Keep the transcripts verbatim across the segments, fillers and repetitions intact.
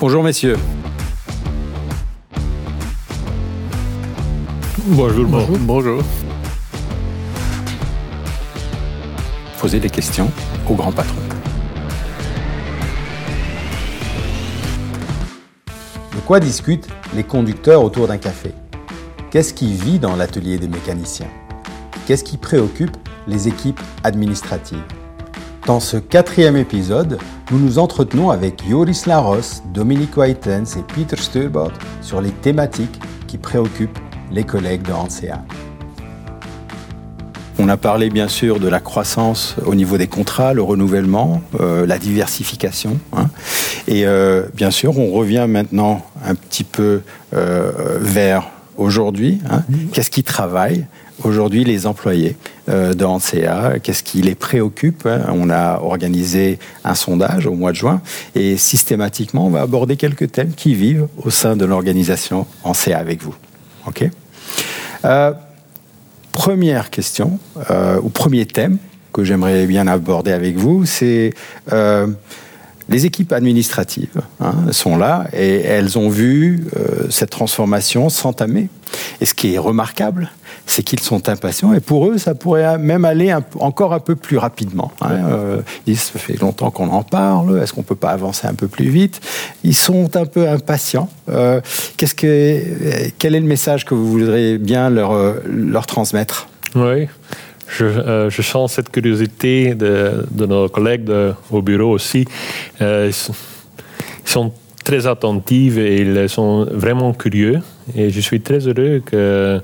Bonjour messieurs. Bonjour. Bonjour. Bonjour. Posez des questions au grand patron. De quoi discutent les conducteurs autour d'un café? Qu'est-ce qui vit dans l'atelier des mécaniciens? Qu'est-ce qui préoccupe les équipes administratives? Dans ce quatrième épisode, nous nous entretenons avec Joris Larosse, Dominique Waeytens et Pieter Steurbaut sur les thématiques qui préoccupent les collègues de Hansea. On a parlé bien sûr de la croissance au niveau des contrats, le renouvellement, euh, la diversification. Hein. Et euh, bien sûr, on revient maintenant un petit peu euh, vers aujourd'hui. Hein. Mm-hmm. Qu'est-ce qui travaille aujourd'hui les employés euh, de Hansea? Qu'est-ce qui les préoccupe, hein. On a organisé un sondage au mois de juin et systématiquement, on va aborder quelques thèmes qui vivent au sein de l'organisation Hansea avec vous. Ok. Euh, Première question, euh, ou premier thème que j'aimerais bien aborder avec vous, c'est euh, les équipes administratives, hein, sont là et elles ont vu euh, cette transformation s'entamer. Et ce qui est remarquable, c'est qu'ils sont impatients et pour eux, ça pourrait même aller un, encore un peu plus rapidement. Hein. Euh, il se fait longtemps qu'on en parle, est-ce qu'on ne peut pas avancer un peu plus vite? Ils sont un peu impatients. Euh, qu'est-ce que, quel est le message que vous voudriez bien leur, leur transmettre? Oui, je, euh, je sens cette curiosité de, de nos collègues de, au bureau aussi. Euh, ils sont, ils sont très attentifs et ils sont vraiment curieux. Et je suis très heureux que,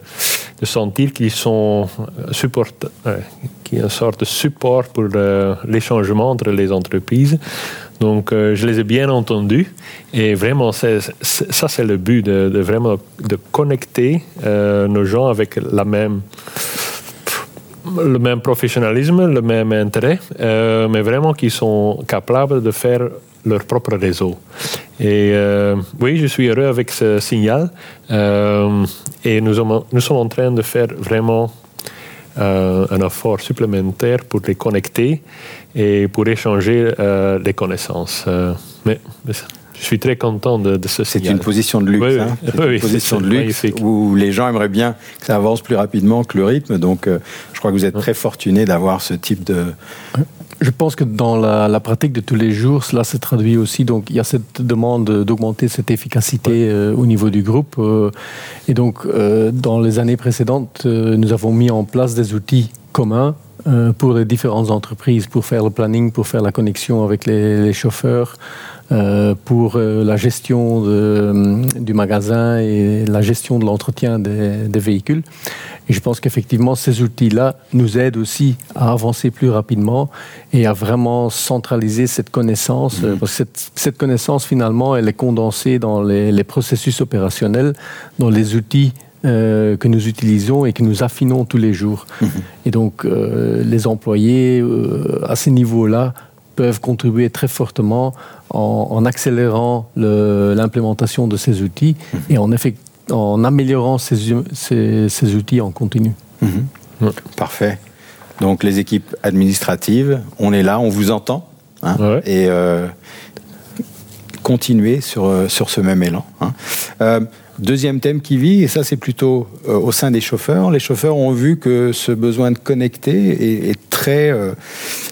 de sentir qu'ils sont support, euh, qu'il y a une sorte de support pour euh, les changements entre les entreprises. Donc, euh, je les ai bien entendus. Et vraiment, c'est, c'est, ça, c'est le but, de, de vraiment de connecter euh, nos gens avec la même... le même professionnalisme, le même intérêt, euh, mais vraiment qu'ils sont capables de faire leur propre réseau. Et euh, oui, je suis heureux avec ce signal. Euh, et nous, om- nous sommes en train de faire vraiment euh, un effort supplémentaire pour les connecter et pour échanger euh, les connaissances. Euh, mais, mais ça... Je suis très content de, de ce signal. C'est une position de luxe, oui, hein. C'est oui, une oui, position c'est de luxe magnifique. Où les gens aimeraient bien que ça avance plus rapidement que le rythme. Donc, euh, je crois que vous êtes très fortunés d'avoir ce type de... Je pense que dans la, la pratique de tous les jours, cela se traduit aussi. Donc, il y a cette demande d'augmenter cette efficacité euh, au niveau du groupe. Euh, et donc, euh, dans les années précédentes, euh, nous avons mis en place des outils communs euh, pour les différentes entreprises, pour faire le planning, pour faire la connexion avec les, les chauffeurs, Euh, pour euh, la gestion de, euh, du magasin et la gestion de l'entretien des, des véhicules. Et je pense qu'effectivement, ces outils-là nous aident aussi à avancer plus rapidement et à vraiment centraliser cette connaissance. Mmh. Euh, parce que cette, cette connaissance, finalement, elle est condensée dans les, les processus opérationnels, dans les outils Euh, que nous utilisons et que nous affinons tous les jours. Mmh. Et donc, euh, les employés, euh, à ces niveaux-là, peuvent contribuer très fortement en, en accélérant le, l'implémentation de ces outils mm-hmm. et en, effect, en améliorant ces, ces, ces outils en continu. Mm-hmm. Mm. Parfait. Donc les équipes administratives, on est là, on vous entend, hein, ouais. et euh, continuez sur, sur ce même élan. Hein. Euh, Deuxième thème qui vit, et ça c'est plutôt euh, au sein des chauffeurs. Les chauffeurs ont vu que ce besoin de connecter est, est très, euh,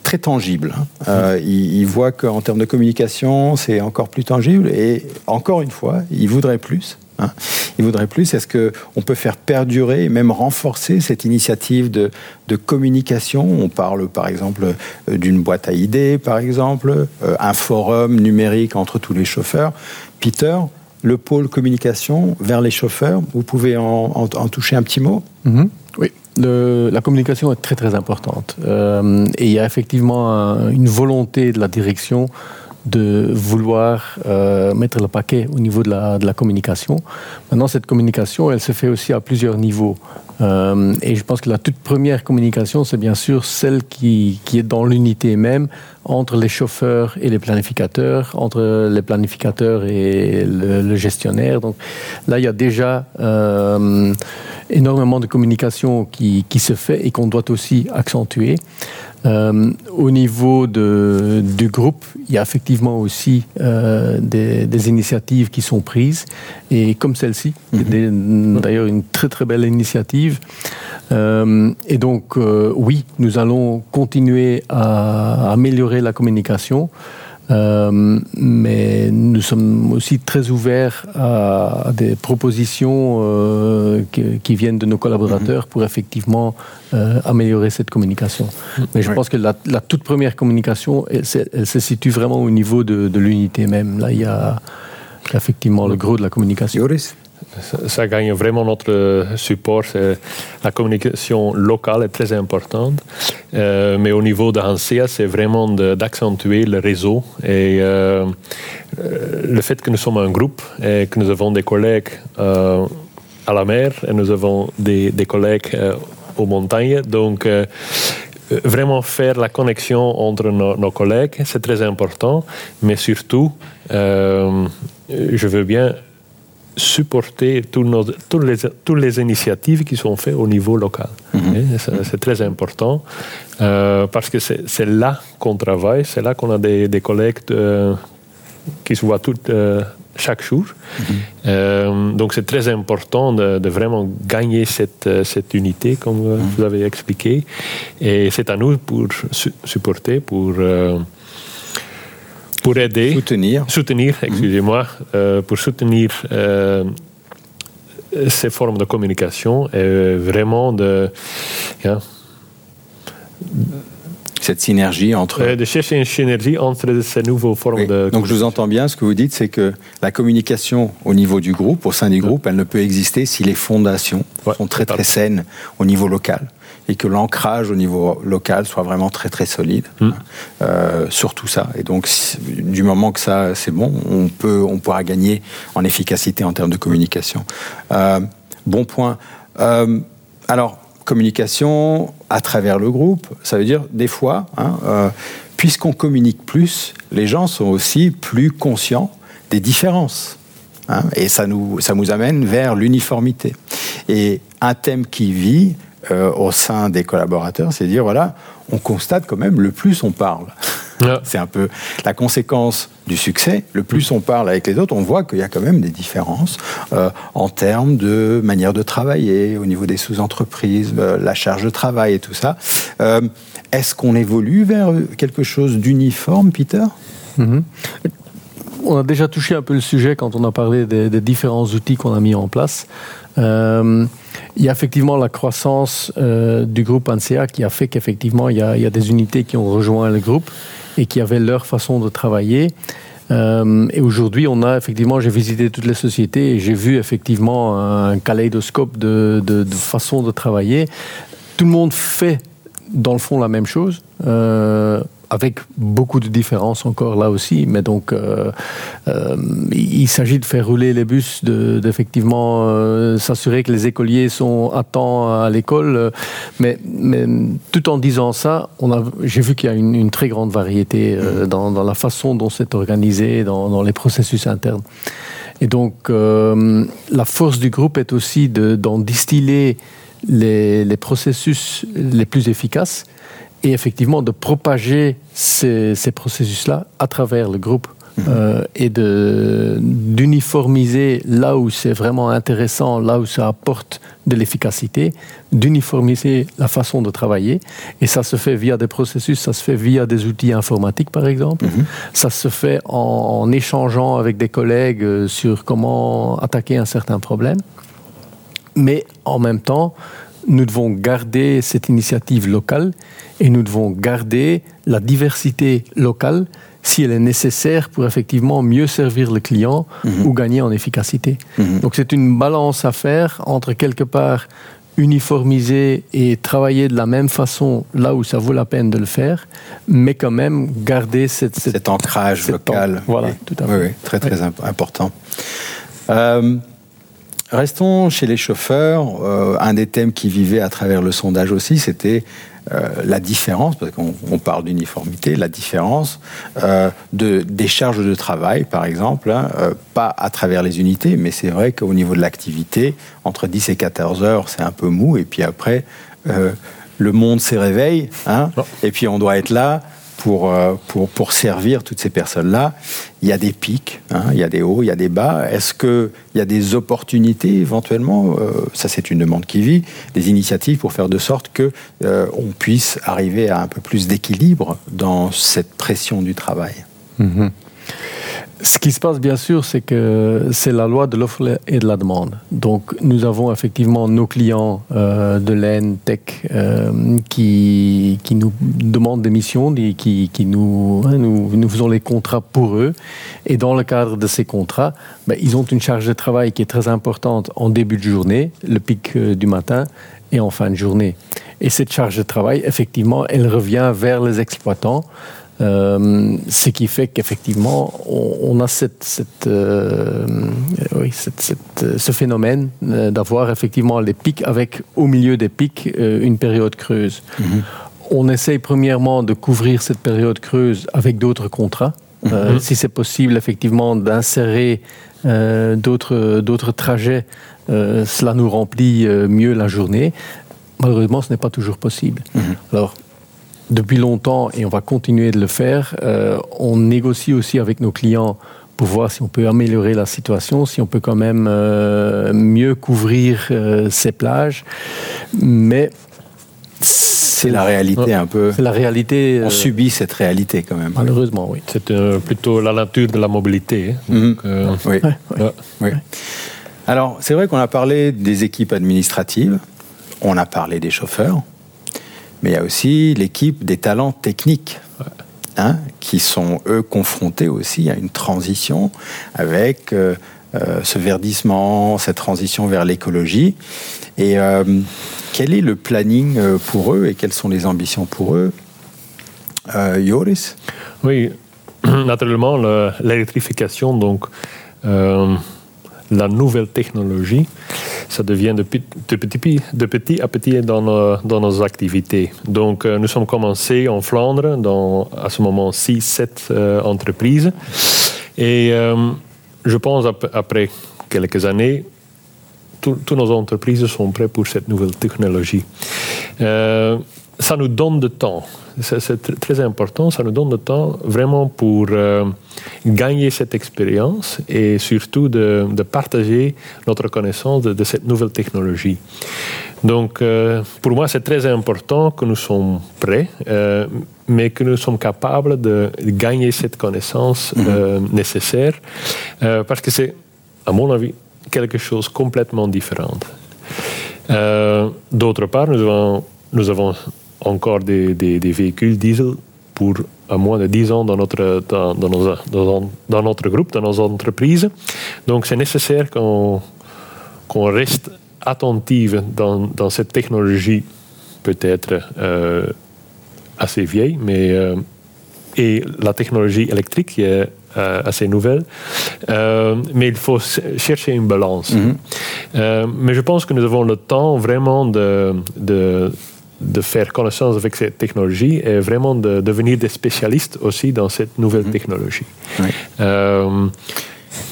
très tangible. Euh, mmh. ils, ils voient qu'en termes de communication, c'est encore plus tangible. Et encore une fois, ils voudraient plus. Hein. Ils voudraient plus. Est-ce qu'on peut faire perdurer, même renforcer cette initiative de, de communication? On parle par exemple d'une boîte à idées, par exemple, euh, un forum numérique entre tous les chauffeurs. Pieter, le pôle communication vers les chauffeurs, vous pouvez en, en, en toucher un petit mot? Mm-hmm. Oui, le, la communication est très très importante. Euh, et il y a effectivement un, une volonté de la direction de vouloir euh, mettre le paquet au niveau de la, de la communication. Maintenant, cette communication, elle se fait aussi à plusieurs niveaux. Euh, et je pense que la toute première communication, c'est bien sûr celle qui, qui est dans l'unité même, entre les chauffeurs et les planificateurs, entre les planificateurs et le, le gestionnaire. Donc là, il y a déjà euh, énormément de communication qui, qui se fait et qu'on doit aussi accentuer. Euh, au niveau de, du groupe, il y a effectivement aussi euh, des, des initiatives qui sont prises, et comme celle-ci, mm-hmm. des, d'ailleurs une très très belle initiative. Euh, et donc, euh, oui, nous allons continuer à, à améliorer la communication, euh, mais nous sommes aussi très ouverts à, à des propositions euh, qui, qui viennent de nos collaborateurs pour effectivement euh, améliorer cette communication. Mais je oui. pense que la, la toute première communication, elle, elle, elle se situe vraiment au niveau de, de l'unité même. Là, il y a effectivement le gros de la communication. Joris? Ça gagne vraiment notre support. La communication locale est très importante. Euh, mais au niveau de Hansea, c'est vraiment de, d'accentuer le réseau. Et euh, le fait que nous sommes un groupe et que nous avons des collègues euh, à la mer et nous avons des, des collègues euh, aux montagnes. Donc, euh, vraiment faire la connexion entre nos, nos collègues, c'est très important. Mais surtout, euh, je veux bien supporter tous nos, tous les, toutes les initiatives qui sont faites au niveau local. Mm-hmm. C'est, c'est très important euh, parce que c'est, c'est là qu'on travaille, c'est là qu'on a des, des collègues euh, qui se voient tout, euh, chaque jour. Mm-hmm. Euh, donc c'est très important de, de vraiment gagner cette, cette unité, comme mm-hmm. vous avez expliqué. Et c'est à nous pour su- supporter, pour... Euh, Pour aider, soutenir, soutenir excusez-moi, euh, pour soutenir euh, ces formes de communication et vraiment de, ja, cette synergie entre euh, de chercher une synergie entre ces nouvelles formes oui. de. Donc je vous entends bien. Ce que vous dites, c'est que la communication au niveau du groupe, au sein du groupe, elle ne peut exister si les fondations ouais, sont très très saines au niveau local. Et que l'ancrage au niveau local soit vraiment très très solide mmh. euh, sur tout ça. Et donc, si, du moment que ça c'est bon, on peut on pourra gagner en efficacité en termes de communication. Euh, bon point. Euh, alors, communication à travers le groupe, ça veut dire des fois, hein, euh, puisqu'on communique plus, les gens sont aussi plus conscients des différences. Hein, et ça nous ça nous amène vers l'uniformité. Et un thème qui vit. Euh, au sein des collaborateurs, c'est de dire, voilà, on constate quand même, le plus on parle. Yeah. C'est un peu la conséquence du succès. Le plus on parle avec les autres, on voit qu'il y a quand même des différences euh, en termes de manière de travailler, au niveau des sous-entreprises, euh, la charge de travail et tout ça. Euh, est-ce qu'on évolue vers quelque chose d'uniforme, Pieter ? Mm-hmm. On a déjà touché un peu le sujet quand on a parlé des, des différents outils qu'on a mis en place. Euh, il y a effectivement la croissance euh, du groupe Hansea qui a fait qu'effectivement il y a, il y a des unités qui ont rejoint le groupe et qui avaient leur façon de travailler. Euh, et aujourd'hui, on a effectivement, j'ai visité toutes les sociétés et j'ai vu effectivement un kaléidoscope de, de, de façons de travailler. Tout le monde fait dans le fond la même chose. Euh, avec beaucoup de différences encore là aussi, mais donc euh, euh, il s'agit de faire rouler les bus, de, d'effectivement euh, s'assurer que les écoliers sont à temps à l'école, euh, mais, mais tout en disant ça, on a, j'ai vu qu'il y a une, une très grande variété euh, dans, dans la façon dont c'est organisé, dans, dans les processus internes. Et donc euh, la force du groupe est aussi de, d'en distiller les, les processus les plus efficaces, et effectivement de propager ces, ces processus-là à travers le groupe mmh. euh, et de, d'uniformiser là où c'est vraiment intéressant, là où ça apporte de l'efficacité, d'uniformiser la façon de travailler. Et ça se fait via des processus, ça se fait via des outils informatiques par exemple, mmh. ça se fait en, en échangeant avec des collègues sur comment attaquer un certain problème. Mais en même temps, nous devons garder cette initiative locale et nous devons garder la diversité locale si elle est nécessaire pour effectivement mieux servir le client mmh. ou gagner en efficacité. Mmh. Donc c'est une balance à faire entre quelque part uniformiser et travailler de la même façon là où ça vaut la peine de le faire, mais quand même garder cette, cette, cet ancrage cet local. Temps. Voilà, oui. Tout à fait. Oui, oui. Très très oui. important. Euh, Restons chez les chauffeurs. Euh, un des thèmes qui vivait à travers le sondage aussi, c'était euh, la différence, parce qu'on on parle d'uniformité, la différence euh, de, des charges de travail, par exemple, hein, euh, pas à travers les unités, mais c'est vrai qu'au niveau de l'activité, entre dix et quatorze heures, c'est un peu mou, et puis après, euh, le monde se réveille, hein, et puis on doit être là Pour, pour, pour servir toutes ces personnes-là. Il y a des pics, hein, il y a des hauts, il y a des bas. Est-ce qu'il y a des opportunités éventuellement, euh, ça c'est une demande qui vit, des initiatives pour faire de sorte qu'on euh, puisse arriver à un peu plus d'équilibre dans cette pression du travail. Mmh. Ce qui se passe bien sûr, c'est que c'est la loi de l'offre et de la demande. Donc nous avons effectivement nos clients euh, de laine, tech, euh, qui, qui nous demandent des missions, qui, qui nous, hein, nous, nous faisons les contrats pour eux. Et dans le cadre de ces contrats, ben, ils ont une charge de travail qui est très importante en début de journée, le pic euh, du matin, et en fin de journée. Et cette charge de travail, effectivement, elle revient vers les exploitants. Euh, ce qui fait qu'effectivement on, on a cette, cette, euh, oui, cette, cette, ce phénomène euh, d'avoir effectivement les pics avec au milieu des pics euh, une période creuse. Mm-hmm. On essaye premièrement de couvrir cette période creuse avec d'autres contrats, euh, mm-hmm. si c'est possible effectivement d'insérer euh, d'autres, d'autres trajets, euh, cela nous remplit euh, mieux la journée. Malheureusement, ce n'est pas toujours possible. Mm-hmm. Alors, depuis longtemps, et on va continuer de le faire, euh, on négocie aussi avec nos clients pour voir si on peut améliorer la situation, si on peut quand même euh, mieux couvrir euh, ces plages. Mais c'est la réalité un peu. C'est la réalité. On euh, subit cette réalité quand même. Malheureusement, oui. C'est euh, plutôt la nature de la mobilité. Hein. Mmh. Donc, euh, oui. Ouais, ouais. Ouais. Oui. Alors, c'est vrai qu'on a parlé des équipes administratives, on a parlé des chauffeurs. Mais il y a aussi l'équipe des talents techniques, hein, qui sont, eux, confrontés aussi à une transition avec euh, euh, ce verdissement, cette transition vers l'écologie. Et euh, quel est le planning pour eux et quelles sont les ambitions pour eux ? euh, Joris ? Oui, naturellement, le, l'électrification, donc euh, la nouvelle technologie, ça devient de, de, petit, de petit à petit dans nos, dans nos activités. Donc, nous sommes commencés en Flandre, dans, à ce moment, six sept euh, entreprises. Et euh, je pense, ap, après quelques années, toutes nos entreprises sont prêtes pour cette nouvelle technologie. Euh, ça nous donne du temps. C'est, c'est très important. Ça nous donne du temps vraiment pour euh, gagner cette expérience et surtout de, de partager notre connaissance de, de cette nouvelle technologie. Donc, euh, pour moi, c'est très important que nous sommes prêts, euh, mais que nous sommes capables de gagner cette connaissance euh, mm-hmm. nécessaire, euh, parce que c'est, à mon avis, quelque chose de complètement différent. Euh, d'autre part, nous avons, nous avons encore des, des, des véhicules diesel pour à moins de dix ans dans notre, dans, dans, nos, dans, dans notre groupe, dans nos entreprises. Donc c'est nécessaire qu'on, qu'on reste attentif dans, dans cette technologie peut-être euh, assez vieille, mais euh, et la technologie électrique qui est euh, assez nouvelle. Euh, mais il faut chercher une balance. Mm-hmm. Euh, mais je pense que nous avons le temps vraiment de... de de faire connaissance avec cette technologie et vraiment de devenir des spécialistes aussi dans cette nouvelle technologie. Oui. Euh,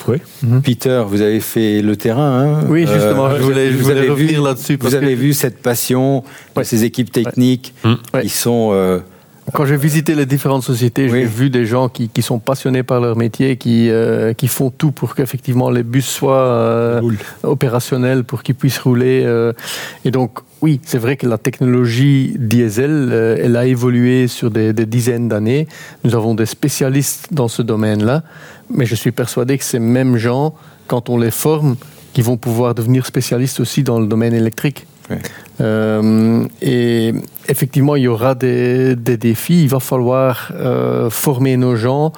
oui. Mm-hmm. Pieter, vous avez fait le terrain. Hein, oui, justement, euh, je voulais, je vous voulais avez revenir vu, là-dessus. Parce vous que... avez vu cette passion, ouais. ces équipes techniques ouais. qui ouais. sont... Euh, Quand j'ai visité les différentes sociétés, oui. j'ai vu des gens qui, qui sont passionnés par leur métier, qui, euh, qui font tout pour qu'effectivement les bus soient euh, opérationnels, pour qu'ils puissent rouler. Euh, et donc, oui, c'est vrai que la technologie diesel, euh, elle a évolué sur des, des dizaines d'années. Nous avons des spécialistes dans ce domaine-là, mais je suis persuadé que ces mêmes gens, quand on les forme, qui vont pouvoir devenir spécialistes aussi dans le domaine électrique. Oui. Euh, et effectivement, il y aura des, des défis. Il va falloir euh, former nos gens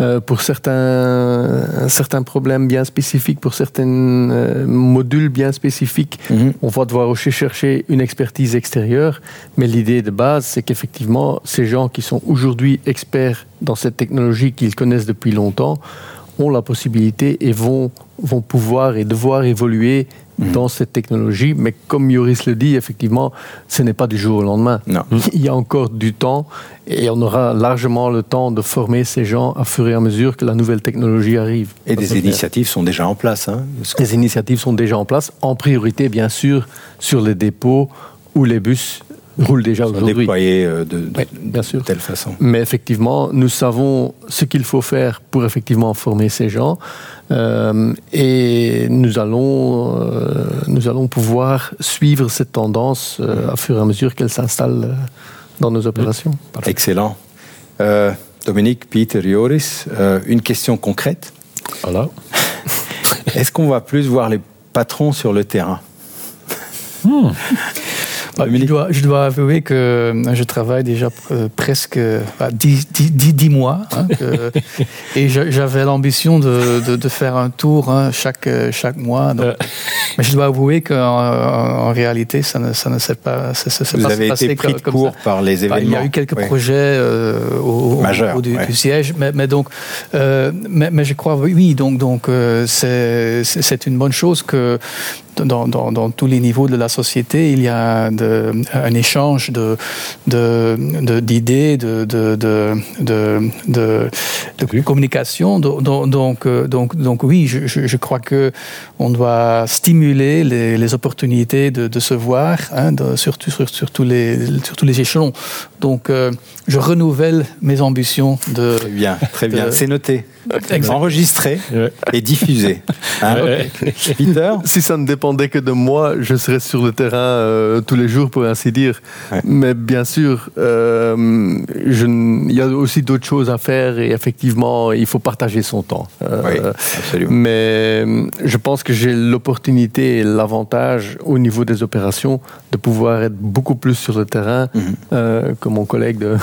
euh, pour certains, certains problèmes bien spécifiques, pour certains euh, modules bien spécifiques. Mm-hmm. On va devoir aussi chercher une expertise extérieure. Mais l'idée de base, c'est qu'effectivement, ces gens qui sont aujourd'hui experts dans cette technologie qu'ils connaissent depuis longtemps ont la possibilité et vont, vont pouvoir et devoir évoluer dans cette technologie, mais comme Joris le dit, effectivement, ce n'est pas du jour au lendemain. Non. Il y a encore du temps et on aura largement le temps de former ces gens à fur et à mesure que la nouvelle technologie arrive. Et des initiatives sont déjà en place. Hein, des initiatives sont déjà en place, en priorité, bien sûr, sur les dépôts où les bus roulent déjà aujourd'hui. Déployés de, de, oui, bien sûr. De telle façon. Mais effectivement, nous savons ce qu'il faut faire pour effectivement former ces gens. Euh, et nous allons, euh, nous allons pouvoir suivre cette tendance euh, à fur et à mesure qu'elle s'installe euh, dans nos opérations. Parfait. Excellent. Euh, Dominique, Pieter, Joris, euh, une question concrète. Voilà. Est-ce qu'on va plus voir les patrons sur le terrain? hmm. Bah, je, dois, je dois avouer que je travaille déjà euh, presque bah, dix, dix, dix, dix mois hein, que, et je, j'avais l'ambition de, de, de faire un tour hein, chaque, chaque mois. Donc, mais je dois avouer qu'en en réalité, ça ne, ça ne s'est pas, ça, ça, ça pas passé comme ça. Vous avez été pris de court par les événements. Bah, il y a eu quelques oui. projets euh, au, Majeur, au, au du, ouais. du siège, mais, mais donc, euh, mais, mais je crois oui, donc donc euh, c'est, c'est une bonne chose que. Dans, dans, dans tous les niveaux de la société, il y a de, un échange de, de, de, d'idées, de, de, de, de, de, de communication. Donc, donc, donc, donc oui, je, je crois qu'on doit stimuler les, les opportunités de, de se voir, hein, de, surtout sur, sur, tous les, sur tous les échelons. Donc, euh, je renouvelle mes ambitions de... Très bien, très bien. De... C'est noté. Exactement. Enregistré et diffusé. Hein, okay. Pieter, si ça ne dépendait que de moi, je serais sur le terrain euh, tous les jours, pour ainsi dire. Ouais. Mais bien sûr, euh, je n... il y a aussi d'autres choses à faire et effectivement, il faut partager son temps. Euh, oui, absolument. Mais je pense que j'ai l'opportunité et l'avantage au niveau des opérations de pouvoir être beaucoup plus sur le terrain mm-hmm. euh, que mon collègue de...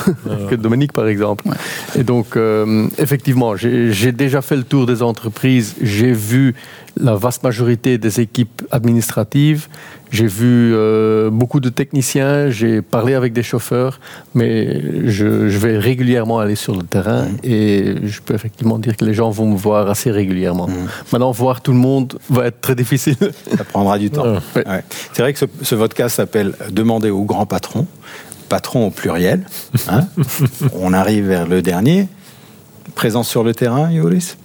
que Dominique, par exemple. Ouais. Et donc, euh, effectivement, j'ai J'ai déjà fait le tour des entreprises, j'ai vu la vaste majorité des équipes administratives, j'ai vu euh, beaucoup de techniciens, j'ai parlé avec des chauffeurs, mais je, je vais régulièrement aller sur le terrain mmh. et je peux effectivement dire que les gens vont me voir assez régulièrement. Mmh. Maintenant, voir tout le monde va être très difficile. Ça prendra du temps. Ouais. Ouais. C'est vrai que ce, ce podcast s'appelle « Demandez au grand patron », patron au pluriel, hein. On arrive vers le dernier. Présence sur le terrain, Joris?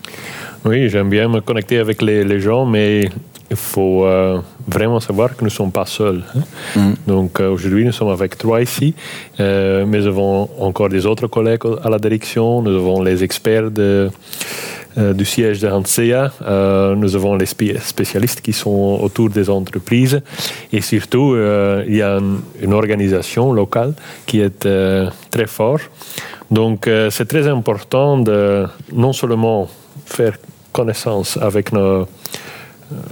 Oui, j'aime bien me connecter avec les, les gens, mais il faut euh, vraiment savoir que nous ne sommes pas seuls. Hein. Mm. Donc euh, aujourd'hui, nous sommes avec trois ici, euh, mais nous avons encore des autres collègues à la direction, nous avons les experts de, euh, du siège de Hansea, euh, nous avons les spé- spécialistes qui sont autour des entreprises, et surtout, euh, il y a un, une organisation locale qui est euh, très forte. Donc, euh, c'est très important de non seulement faire connaissance avec, nos,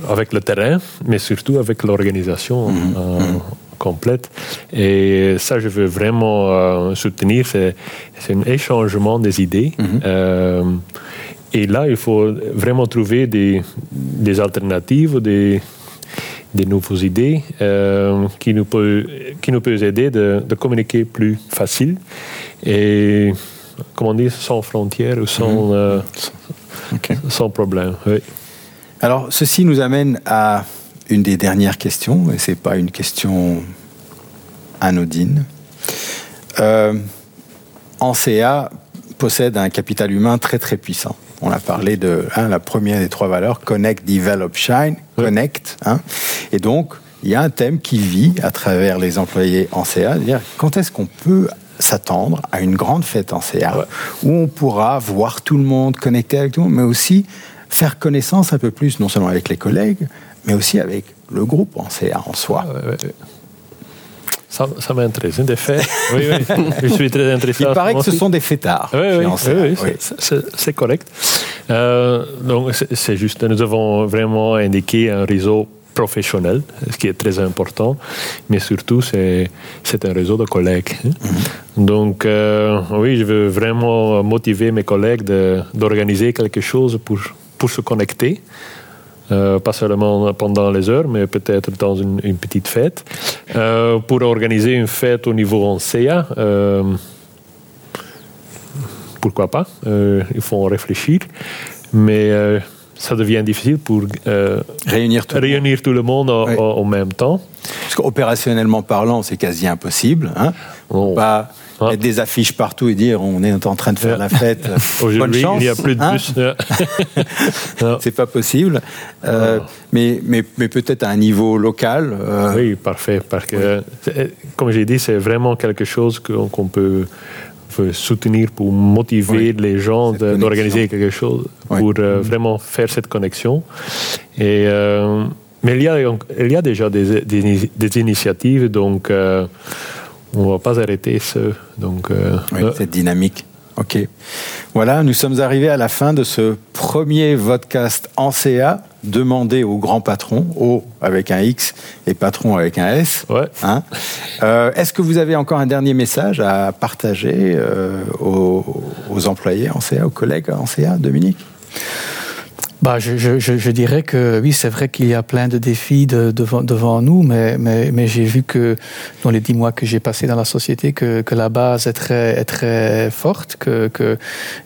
avec le terrain, mais surtout avec l'organisation euh, complète. Et ça, je veux vraiment euh, soutenir. C'est, c'est un échangement des idées. Mm-hmm. Euh, et là, il faut vraiment trouver des, des alternatives, des... des nouvelles idées euh, qui nous peut qui nous peut aider de, de communiquer plus facile et comment dire sans frontières ou sans mmh. euh, okay. sans problème. Oui. Alors ceci nous amène à une des dernières questions et c'est pas une question anodine. Euh, Hansea possède un capital humain très très puissant. On a parlé de hein, la première des trois valeurs, Connect, Develop, Shine, oui. Connect. Hein. Et donc, il y a un thème qui vit à travers les employés Hansea, c'est-à-dire quand est-ce qu'on peut s'attendre à une grande fête Hansea, ouais. où on pourra voir tout le monde, connecter avec tout le monde, mais aussi faire connaissance un peu plus, non seulement avec les collègues, mais aussi avec le groupe Hansea en soi. Ouais, ouais, ouais. Ça, ça m'intéresse, des fêtes. Oui, oui, je suis très intéressé. Il paraît que ce sont des fêtards. Oui, oui, oui, oui. C'est, c'est, c'est correct. Euh, donc, c'est, c'est juste, nous avons vraiment indiqué un réseau professionnel, ce qui est très important, mais surtout, c'est, c'est un réseau de collègues. Mm-hmm. Donc, euh, oui, je veux vraiment motiver mes collègues de, d'organiser quelque chose pour, pour se connecter. Euh, pas seulement pendant les heures, mais peut-être dans une, une petite fête. Euh, pour organiser une fête au niveau Hansea, euh, pourquoi pas? Euh, il faut en réfléchir. Mais euh, ça devient difficile pour euh, réunir, tout, réunir tout le monde en, oui. en même temps. Parce qu'opérationnellement parlant, c'est quasi impossible. Hein. On va ah. mettre des affiches partout et dire on est en train de faire yeah. la fête. Bonne chance. Il n'y a plus de hein bus. C'est pas possible. Euh, ah. mais, mais, mais peut-être à un niveau local. Euh... Oui, parfait. Parce que, oui. Comme j'ai dit, c'est vraiment quelque chose qu'on, qu'on peut... soutenir pour motiver oui, les gens de, d'organiser quelque chose oui. pour euh, mmh. vraiment faire cette connexion. Et, euh, mais il y a, il y a déjà des, des, des initiatives, donc euh, on ne va pas arrêter ce, donc, euh, oui, euh, cette dynamique. Ok. Voilà, nous sommes arrivés à la fin de ce premier podcast Hansea, demandé au grand patron, O avec un X et patron avec un S. Ouais. Hein euh, est-ce que vous avez encore un dernier message à partager euh, aux, aux employés Hansea, aux collègues Hansea, Dominique ? Bah, je, je, je dirais que oui, c'est vrai qu'il y a plein de défis de, devant, devant nous, mais, mais, mais j'ai vu que dans les dix mois que j'ai passé dans la société, que, que la base est très, est très forte, que, que,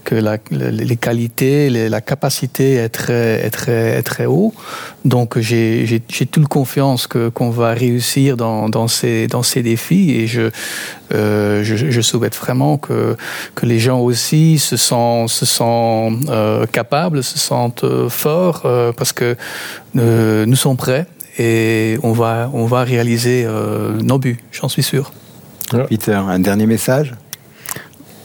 que la, les qualités, les, la capacité est très, est très, est très haut. Donc j'ai, j'ai, j'ai toute confiance que, qu'on va réussir dans, dans, ces, dans ces défis et je, euh, je, je souhaite vraiment que, que les gens aussi se sentent, se sentent euh, capables, se sentent euh, fort euh, parce que euh, nous sommes prêts et on va, on va réaliser euh, nos buts, j'en suis sûr. Ouais. Pieter, un dernier message ?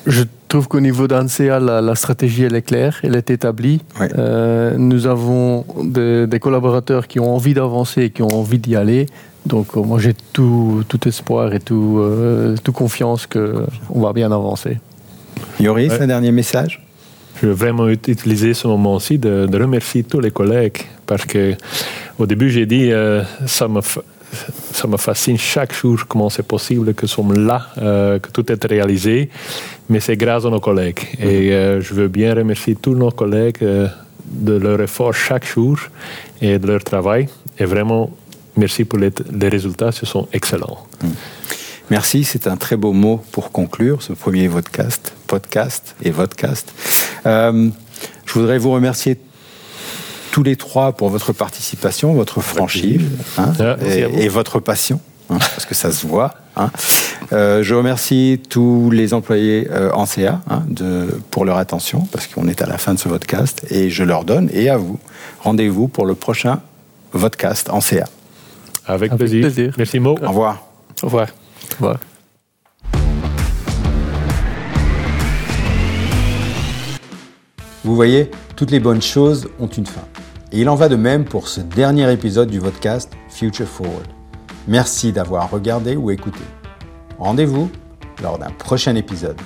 Je trouve qu'au niveau d'Hansea, la, la stratégie elle est claire, elle est établie. Ouais. Euh, nous avons de, des collaborateurs qui ont envie d'avancer, qui ont envie d'y aller. Donc euh, moi j'ai tout, tout espoir et tout, euh, tout confiance qu'on va bien avancer. Joris, ouais. un dernier message ? Je veux vraiment utiliser ce moment-ci de, de remercier tous les collègues parce que au début j'ai dit euh, ça me fa- ça me fascine chaque jour comment c'est possible que nous sommes là, euh, que tout est réalisé, mais c'est grâce à nos collègues et euh, je veux bien remercier tous nos collègues euh, de leur effort chaque jour et de leur travail et vraiment merci pour les, t- les résultats, ce sont excellents. Mmh. Merci, c'est un très beau mot pour conclure ce premier podcast, podcast et vodcast. Euh, je voudrais vous remercier tous les trois pour votre participation, votre franchise hein, et, et votre passion, hein, parce que ça se voit. Hein. Euh, je remercie tous les employés euh, Hansea hein, de, pour leur attention, parce qu'on est à la fin de ce podcast, et je leur donne, et à vous, rendez-vous pour le prochain vodcast Hansea. Avec, Avec plaisir. plaisir. Merci Mo. Au revoir. Au revoir. Voilà. Vous voyez, toutes les bonnes choses ont une fin. Et il en va de même pour ce dernier épisode du podcast Future Forward. Merci d'avoir regardé ou écouté. Rendez-vous lors d'un prochain épisode.